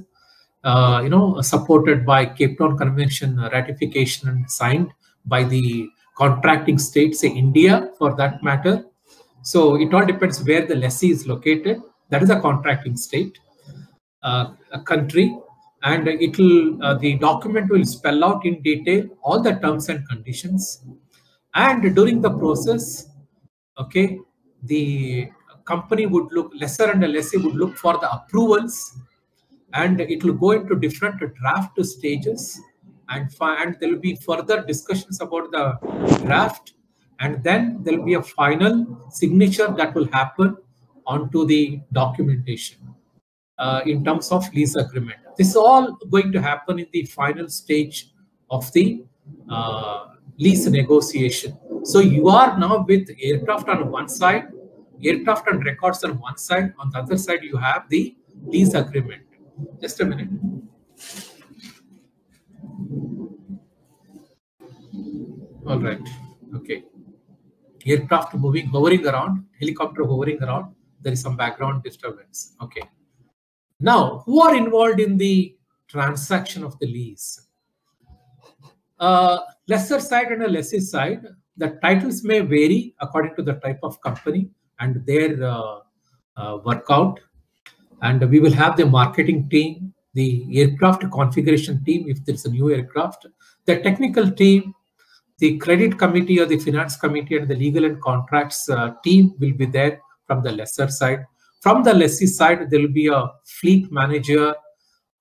supported by Cape Town Convention ratification and signed by the contracting states, India for that matter. So it all depends where the lessee is located. That is a contracting state, a country, and it will the document will spell out in detail all the terms and conditions. And during the process, okay, the company would look, lessor and the lessee would look for the approvals, and it will go into different draft stages, and there will be further discussions about the draft. And then there will be a final signature that will happen onto the documentation in terms of lease agreement. This is all going to happen in the final stage of the lease negotiation. So you are now with aircraft on one side, aircraft and records on one side. On the other side, you have the lease agreement. Just a minute. All right. Okay. Aircraft moving, hovering around, helicopter hovering around, there is some background disturbance. Okay. Now, who are involved in the transaction of the lease? Lessor side and the lessee side, The titles may vary according to the type of company and their workout. And we will have the marketing team, the aircraft configuration team, if there's a new aircraft, the technical team, the credit committee or the finance committee, and the legal and contracts team will be there from the lessor side. From the lessee side, there will be a fleet manager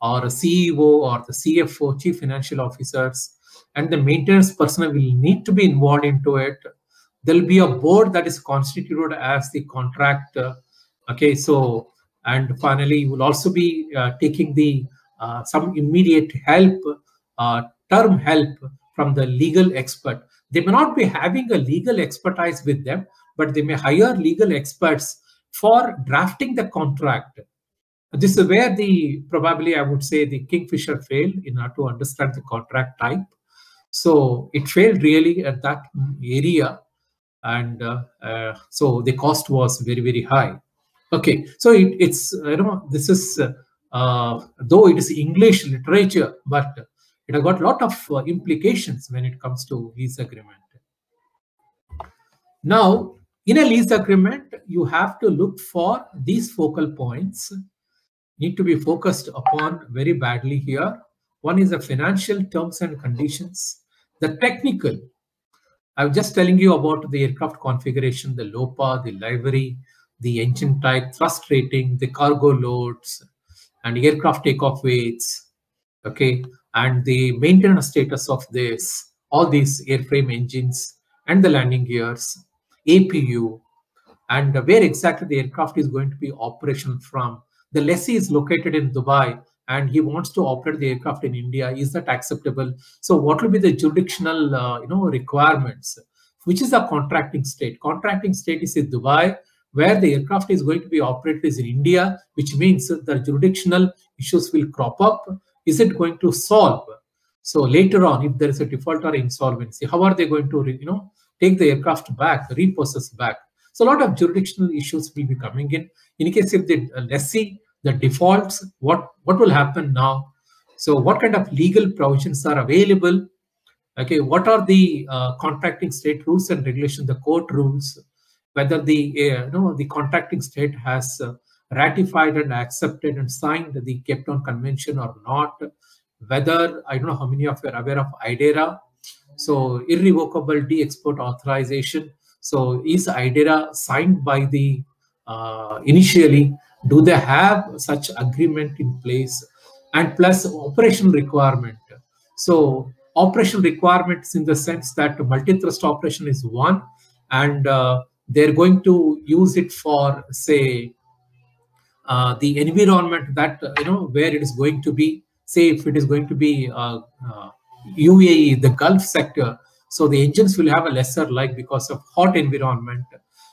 or a CEO or the CFO, chief financial officers, and the maintenance personnel will need to be involved into it. There will be a board that is constituted as the contract. And finally, you will also be taking the some immediate help, term help from the legal expert. They may not be having a legal expertise with them, but they may hire legal experts for drafting the contract. This is where the, probably I would say, the Kingfisher failed in order to understand the contract type. So it failed really at that area. And so the cost was very, very high. Okay, so it's, you know, this is, though it is English literature, but it has got a lot of implications when it comes to lease agreement. Now, in a lease agreement, you have to look for these focal points. Need to be focused upon very badly here. One is the financial terms and conditions. The technical, I was just telling you about the aircraft configuration, the LOPA, the livery, the engine type, thrust rating, the cargo loads, and aircraft takeoff weights, okay, and the maintenance status of this, all these airframe engines and the landing gears, APU, and where exactly the aircraft is going to be operational from. The lessee is located in Dubai and he wants to operate the aircraft in India. Is that acceptable? So what will be the jurisdictional requirements? Which is the contracting state? Contracting state is in Dubai, where the aircraft is going to be operated is in India, which means the jurisdictional issues will crop up. Is it going to solve? So later on, if there is a default or insolvency, how are they going to take the aircraft back, repossess back? So a lot of jurisdictional issues will be coming in. In case if the lessee, the defaults, what will happen now? So what kind of legal provisions are available? Okay, what are the contracting state rules and regulations, the court rules? Whether the the contracting state has ratified and accepted and signed the Cape Town Convention or not, whether, I don't know how many of you are aware of IDERA, so irrevocable de-export authorization. So is IDERA signed by the, initially, do they have such agreement in place? And plus operational requirement. So operational requirements in the sense that multi-thrust operation is one, and they're going to use it for, say, the environment that, where it is going to be, say, if it is going to be UAE, the Gulf sector. So the engines will have a lesser like because of hot environment.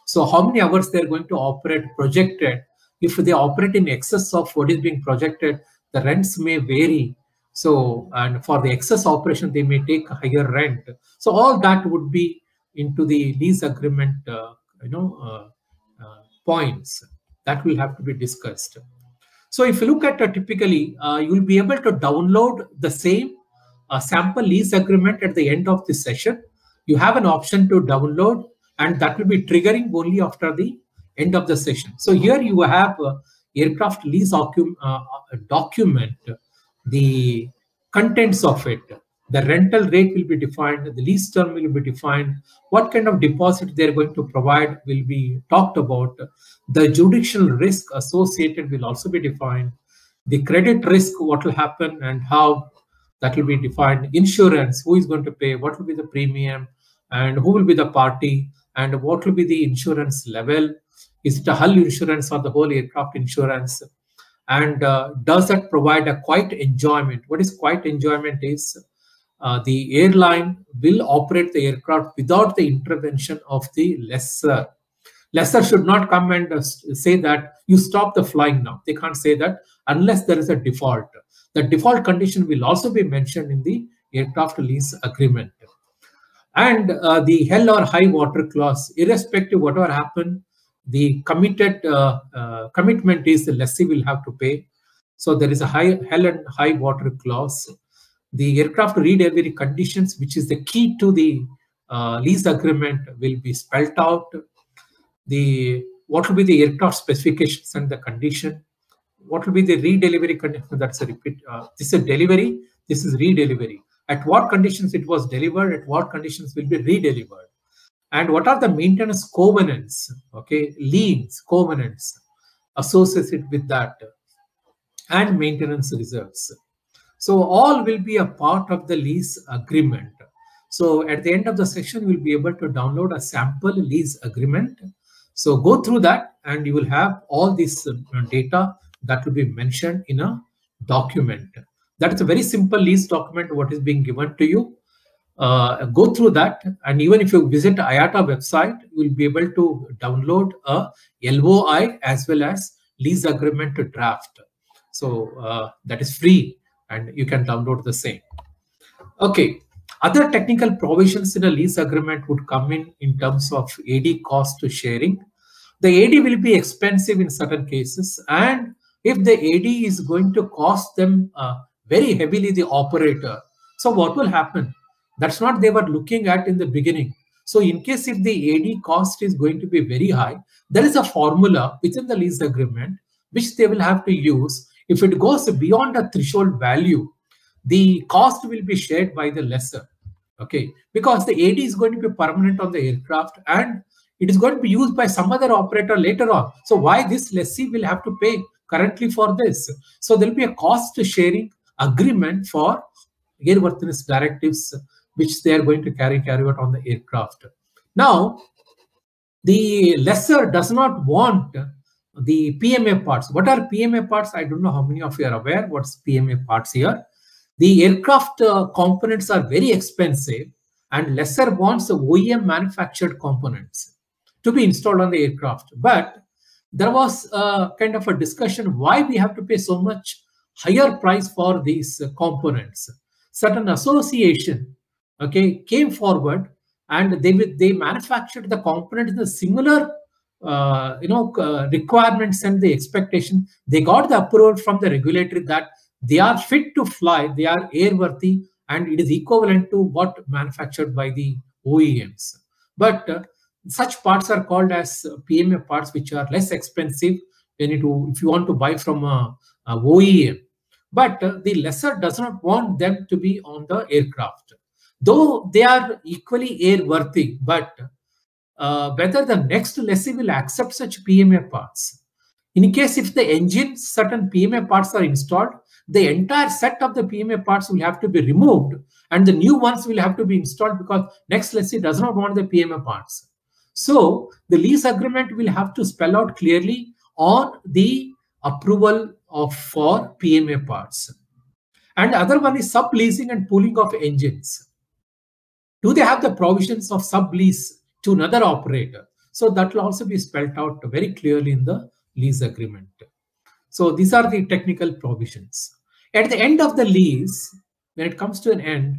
So how many hours they're going to operate projected? If they operate in excess of what is being projected, the rents may vary. So, and for the excess operation, they may take a higher rent. So all that would be into the lease agreement points that will have to be discussed. So if you look at typically, you will be able to download the same sample lease agreement at the end of this session. You have an option to download, and that will be triggering only after the end of the session. So here you have aircraft lease document, the contents of it. The rental rate will be defined, the lease term will be defined, what kind of deposit they're going to provide will be talked about, the jurisdictional risk associated will also be defined, the credit risk, what will happen and how that will be defined, insurance, who is going to pay, what will be the premium and who will be the party and what will be the insurance level, is it a hull insurance or the whole aircraft insurance, and does that provide a quiet enjoyment? What is quiet enjoyment is? The airline will operate the aircraft without the intervention of the lessor. Lessor should not come and say that you stop the flying now. They can't say that unless there is a default. The default condition will also be mentioned in the aircraft lease agreement. And the hell or high water clause, irrespective of whatever happened, the committed commitment is the lessee will have to pay. So there is a hell and high water clause. The aircraft read every conditions, which is the key to the lease agreement will be spelled out, what will be the aircraft specifications and the condition, what will be the re-delivery condition. That's a repeat. This is a delivery, this is re-delivery. At what conditions it was delivered, at what conditions will be re-delivered. And what are the maintenance covenants, okay, liens, covenants associated with that, and maintenance reserves. So all will be a part of the lease agreement. So at the end of the session, we'll be able to download a sample lease agreement. So go through that and you will have all this data that will be mentioned in a document. That is a very simple lease document, what is being given to you. Go through that, and even if you visit IATA website, you will be able to download a LOI as well as lease agreement to draft. So that is free and you can download the same. Okay. Other technical provisions in a lease agreement would come in terms of AD cost sharing. The AD will be expensive in certain cases, and if the AD is going to cost them very heavily, the operator, so what will happen? That's not they were looking at in the beginning. So in case if the AD cost is going to be very high, there is a formula within the lease agreement which they will have to use. If it goes beyond a threshold value, the cost will be shared by the lessor, okay? Because the AD is going to be permanent on the aircraft and it is going to be used by some other operator later on. So why this lessee will have to pay currently for this? So there will be a cost sharing agreement for airworthiness directives which they are going to carry out on the aircraft. Now, the lessor does not want the PMA parts. What are PMA parts? I don't know how many of you are aware what's PMA parts here. The aircraft components are very expensive, and lessor wants the OEM manufactured components to be installed on the aircraft. But there was kind of a discussion why we have to pay so much higher price for these components. Certain association, okay, came forward and they manufactured the component in the similar requirements and the expectation. They got the approval from the regulator that they are fit to fly, they are airworthy, and it is equivalent to what manufactured by the OEMs. But such parts are called as PMA parts, which are less expensive than if you want to buy from a OEM. But the lessor does not want them to be on the aircraft, though they are equally airworthy. But whether the next lessee will accept such PMA parts. In case if the engine, certain PMA parts are installed, the entire set of the PMA parts will have to be removed and the new ones will have to be installed because next lessee does not want the PMA parts. So the lease agreement will have to spell out clearly on the approval for PMA parts. And the other one is subleasing and pooling of engines. Do they have the provisions of sublease to another operator? So that will also be spelled out very clearly in the lease agreement. So these are the technical provisions. At the end of the lease, when it comes to an end,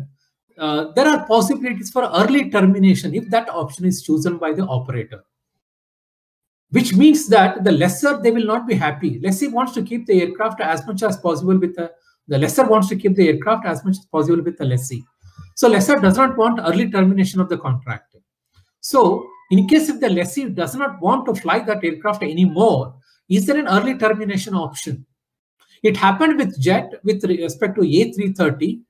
there are possibilities for early termination if that option is chosen by the operator. Which means that the lessor, they will not be happy. Lessee wants to keep the aircraft as much as possible with the lessor wants to keep the aircraft as much as possible with the lessee. So lessor does not want early termination of the contract. So in case if the lessee does not want to fly that aircraft anymore, is there an early termination option? It happened with Jet with respect to A330.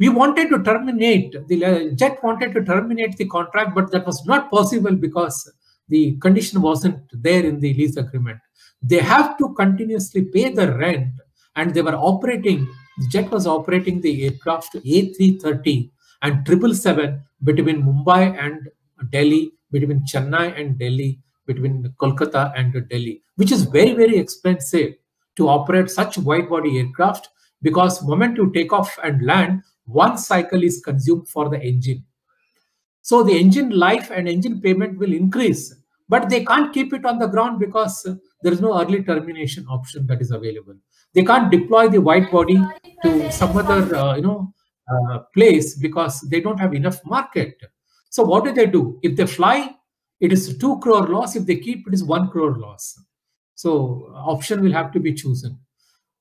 We wanted to terminate, the Jet wanted to terminate the contract, but that was not possible because the condition wasn't there in the lease agreement. They have to continuously pay the rent, and they were operating, Jet was operating the aircraft A330 and 777 between Mumbai and Delhi, between Chennai and Delhi, between Kolkata and Delhi, which is very, very expensive to operate such wide-body aircraft because the moment you take off and land, one cycle is consumed for the engine. So the engine life and engine payment will increase, but they can't keep it on the ground because there is no early termination option that is available. They can't deploy the wide body to some other place because they don't have enough market. So what do? If they fly, it is 2 crore loss. If they keep, it is 1 crore loss. So option will have to be chosen.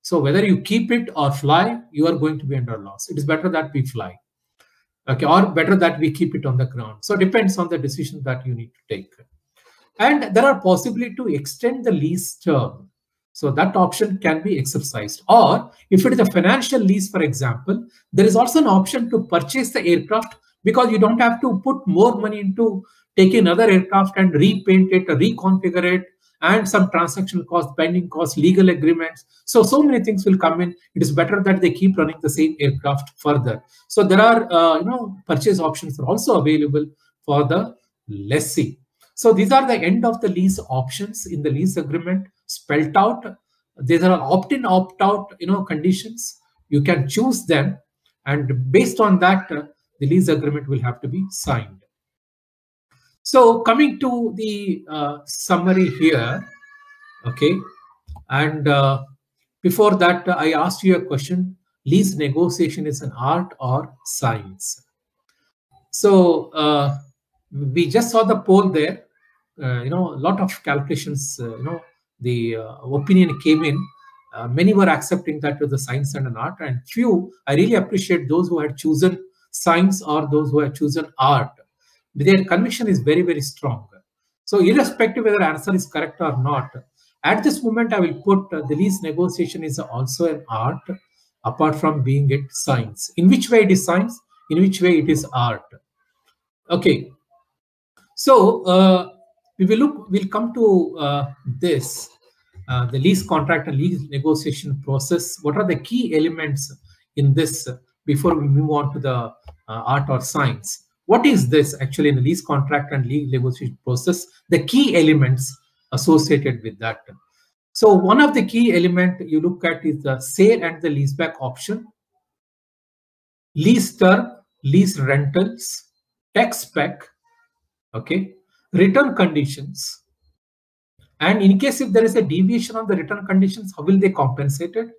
So whether you keep it or fly, you are going to be under loss. It is better that we fly. Okay, or better that we keep it on the ground. So it depends on the decision that you need to take. And there are possibility to extend the lease term. So that option can be exercised. Or if it is a financial lease, for example, there is also an option to purchase the aircraft, because you don't have to put more money into taking another aircraft and repaint it or reconfigure it, and some transactional costs, binding costs, legal agreements. So many things will come in. It is better that they keep running the same aircraft further. So there are, purchase options are also available for the lessee. So these are the end of the lease options in the lease agreement spelled out. These are opt-in, opt-out, conditions. You can choose them, and based on that, the lease agreement will have to be signed. So coming to the summary here, okay, and before that, I asked you a question: lease negotiation is an art or science? So we just saw the poll there. A lot of calculations. The opinion came in. Many were accepting that it was a science and an art, and few. I really appreciate those who had chosen science or those who have chosen art. Their conviction is very, very strong. So irrespective whether answer is correct or not, at this moment I will put the lease negotiation is also an art, apart from being it science. In which way it is science, in which way it is art. Okay. So we'll come to this, the lease contract and lease negotiation process. What are the key elements in this before we move on to the art or science? What is this actually in the lease contract and lease negotiation process? The key elements associated with that. So one of the key elements you look at is the sale and the leaseback option, lease term, lease rentals, tax spec, okay, return conditions. And in case if there is a deviation on the return conditions, how will they compensate it?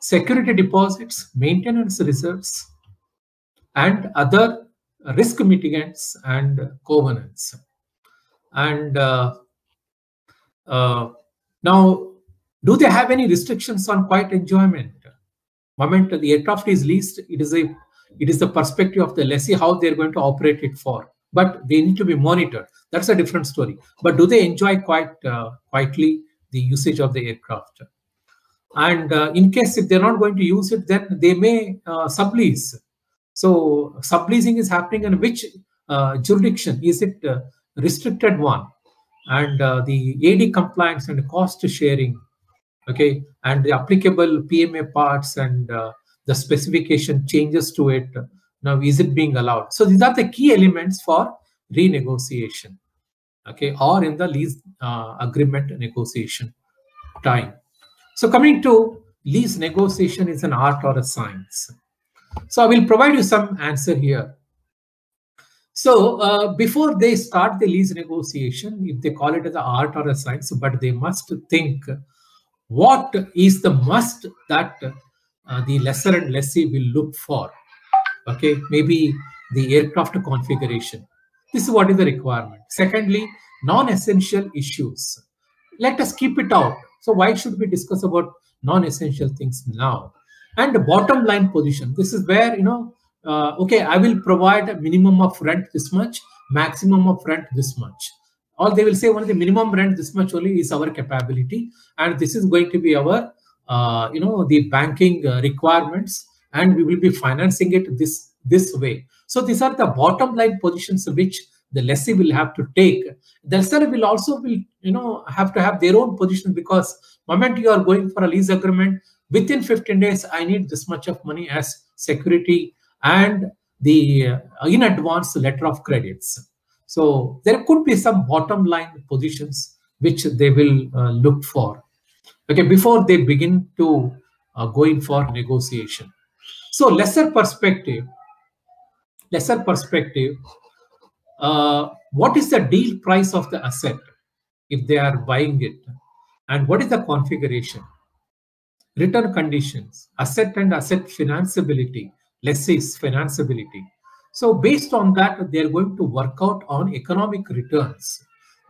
Security deposits, maintenance reserves, and other risk mitigants and covenants. And now, do they have any restrictions on quiet enjoyment? Moment the aircraft is leased, it is the perspective of the lessee how they're going to operate it for. But they need to be monitored. That's a different story. But do they enjoy quietly the usage of the aircraft? And in case if they're not going to use it, then they may sublease. So subleasing is happening in which jurisdiction? Is it restricted one? And the AD compliance and cost sharing, okay, and the applicable PMA parts and the specification changes to it. Now, is it being allowed? So these are the key elements for renegotiation, okay, or in the lease agreement negotiation time. So coming to lease negotiation is an art or a science. So I will provide you some answer here. So before they start the lease negotiation, if they call it as an art or a science, but they must think what is the must that the lessor and lessee will look for. Okay, maybe the aircraft configuration. This is what is the requirement. Secondly, non-essential issues. Let us keep it out. So why should we discuss about non-essential things now? And the bottom line position. This is where, okay, I will provide a minimum of rent this much, maximum of rent this much. Or they will say only the minimum rent this much only is our capability. And this is going to be our, the banking requirements. And we will be financing it this way. So these are the bottom line positions which the lessee will have to take. The lessor will also, have to have their own position, because the moment you are going for a lease agreement, within 15 days, I need this much of money as security and the in advance letter of credits. So there could be some bottom line positions which they will look for, okay, before they begin to go in for negotiation. So lesser perspective, what is the deal price of the asset if they are buying it, and what is the configuration? Return conditions, asset and asset financeability, lessee's financeability. So based on that, they are going to work out on economic returns.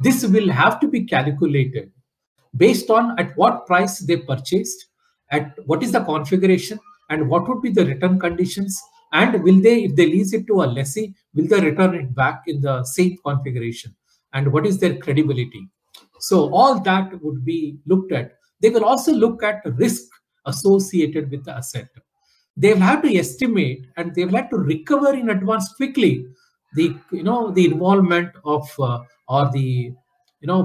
This will have to be calculated based on at what price they purchased, at what is the configuration, and what would be the return conditions, And will they, if they lease it to a lessee, will they return it back in the same configuration? And what is their credibility? So all that would be looked at. They will also look at risk associated with the asset. They will have to estimate and they will have to recover in advance quickly the, the involvement of or the,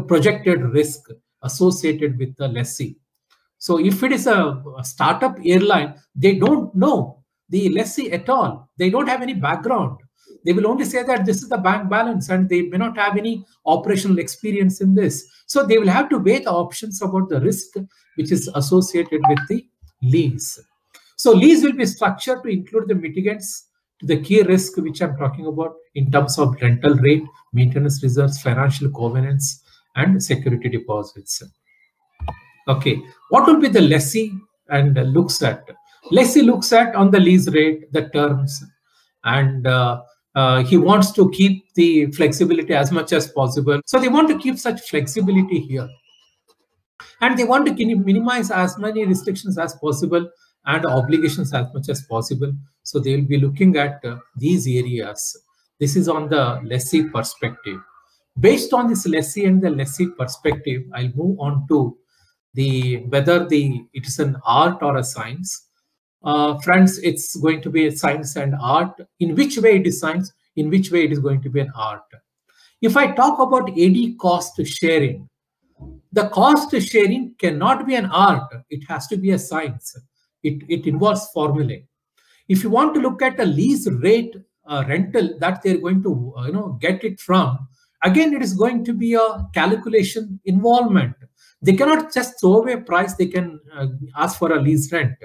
projected risk associated with the lessee. So if it is a startup airline, they don't know the lessee at all. They don't have any background. They will only say that this is the bank balance and they may not have any operational experience in this. So they will have to weigh the options about the risk which is associated with the lease. So lease will be structured to include the mitigants to the key risk which I'm talking about in terms of rental rate, maintenance reserves, financial covenants, and security deposits. Okay, what will be the lessee and looks at? Lessee looks at on the lease rate, the terms, and he wants to keep the flexibility as much as possible. So they want to keep such flexibility here. And they want to minimize as many restrictions as possible and obligations as much as possible. So they will be looking at these areas. This is on the lessee perspective. Based on this lessee and the lessee perspective, I'll move on to the whether it is an art or a science. Friends, it's going to be a science and art. In which way it is science, in which way it is going to be an art. If I talk about AD cost sharing, the cost sharing cannot be an art. It has to be a science. It involves formulae. If you want to look at a lease rate rental that they're going to get it from, again, it is going to be a calculation involvement. They cannot just throw away a price. They can ask for a lease rent.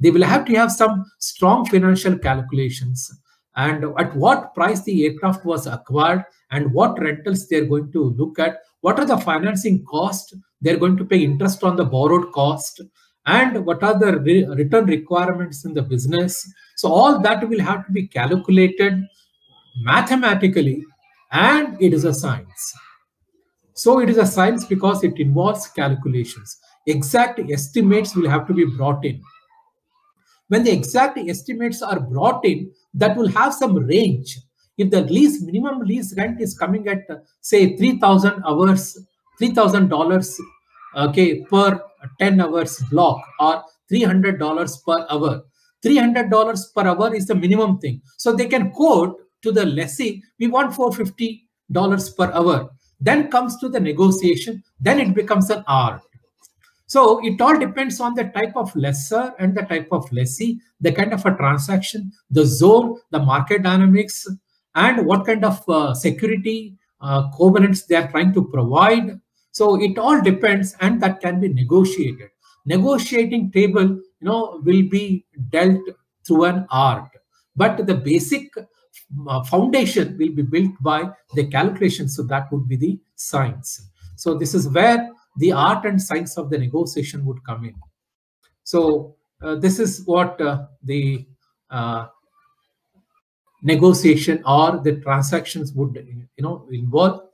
They will have to have some strong financial calculations and at what price the aircraft was acquired and what rentals they're going to look at. What are the financing costs? They're going to pay interest on the borrowed cost. And what are the return requirements in the business? So all that will have to be calculated mathematically, and it is a science. So it is a science because it involves calculations. Exact estimates will have to be brought in. When the exact estimates are brought in, that will have some range. If the minimum lease rent is coming at say $3,000 per 10 hours block or $300 per hour. $300 per hour is the minimum thing. So they can quote to the lessee, we want $450 per hour. Then comes to the negotiation, then it becomes an art. So it all depends on the type of lessor and the type of lessee, the kind of a transaction, the zone, the market dynamics, and what kind of security covenants they are trying to provide. So it all depends, and that can be negotiated. Negotiating table, will be dealt through an art, but the basic foundation will be built by the calculation. So that would be the science. So this is where the art and science of the negotiation would come in. So this is what the negotiation or the transactions would involve.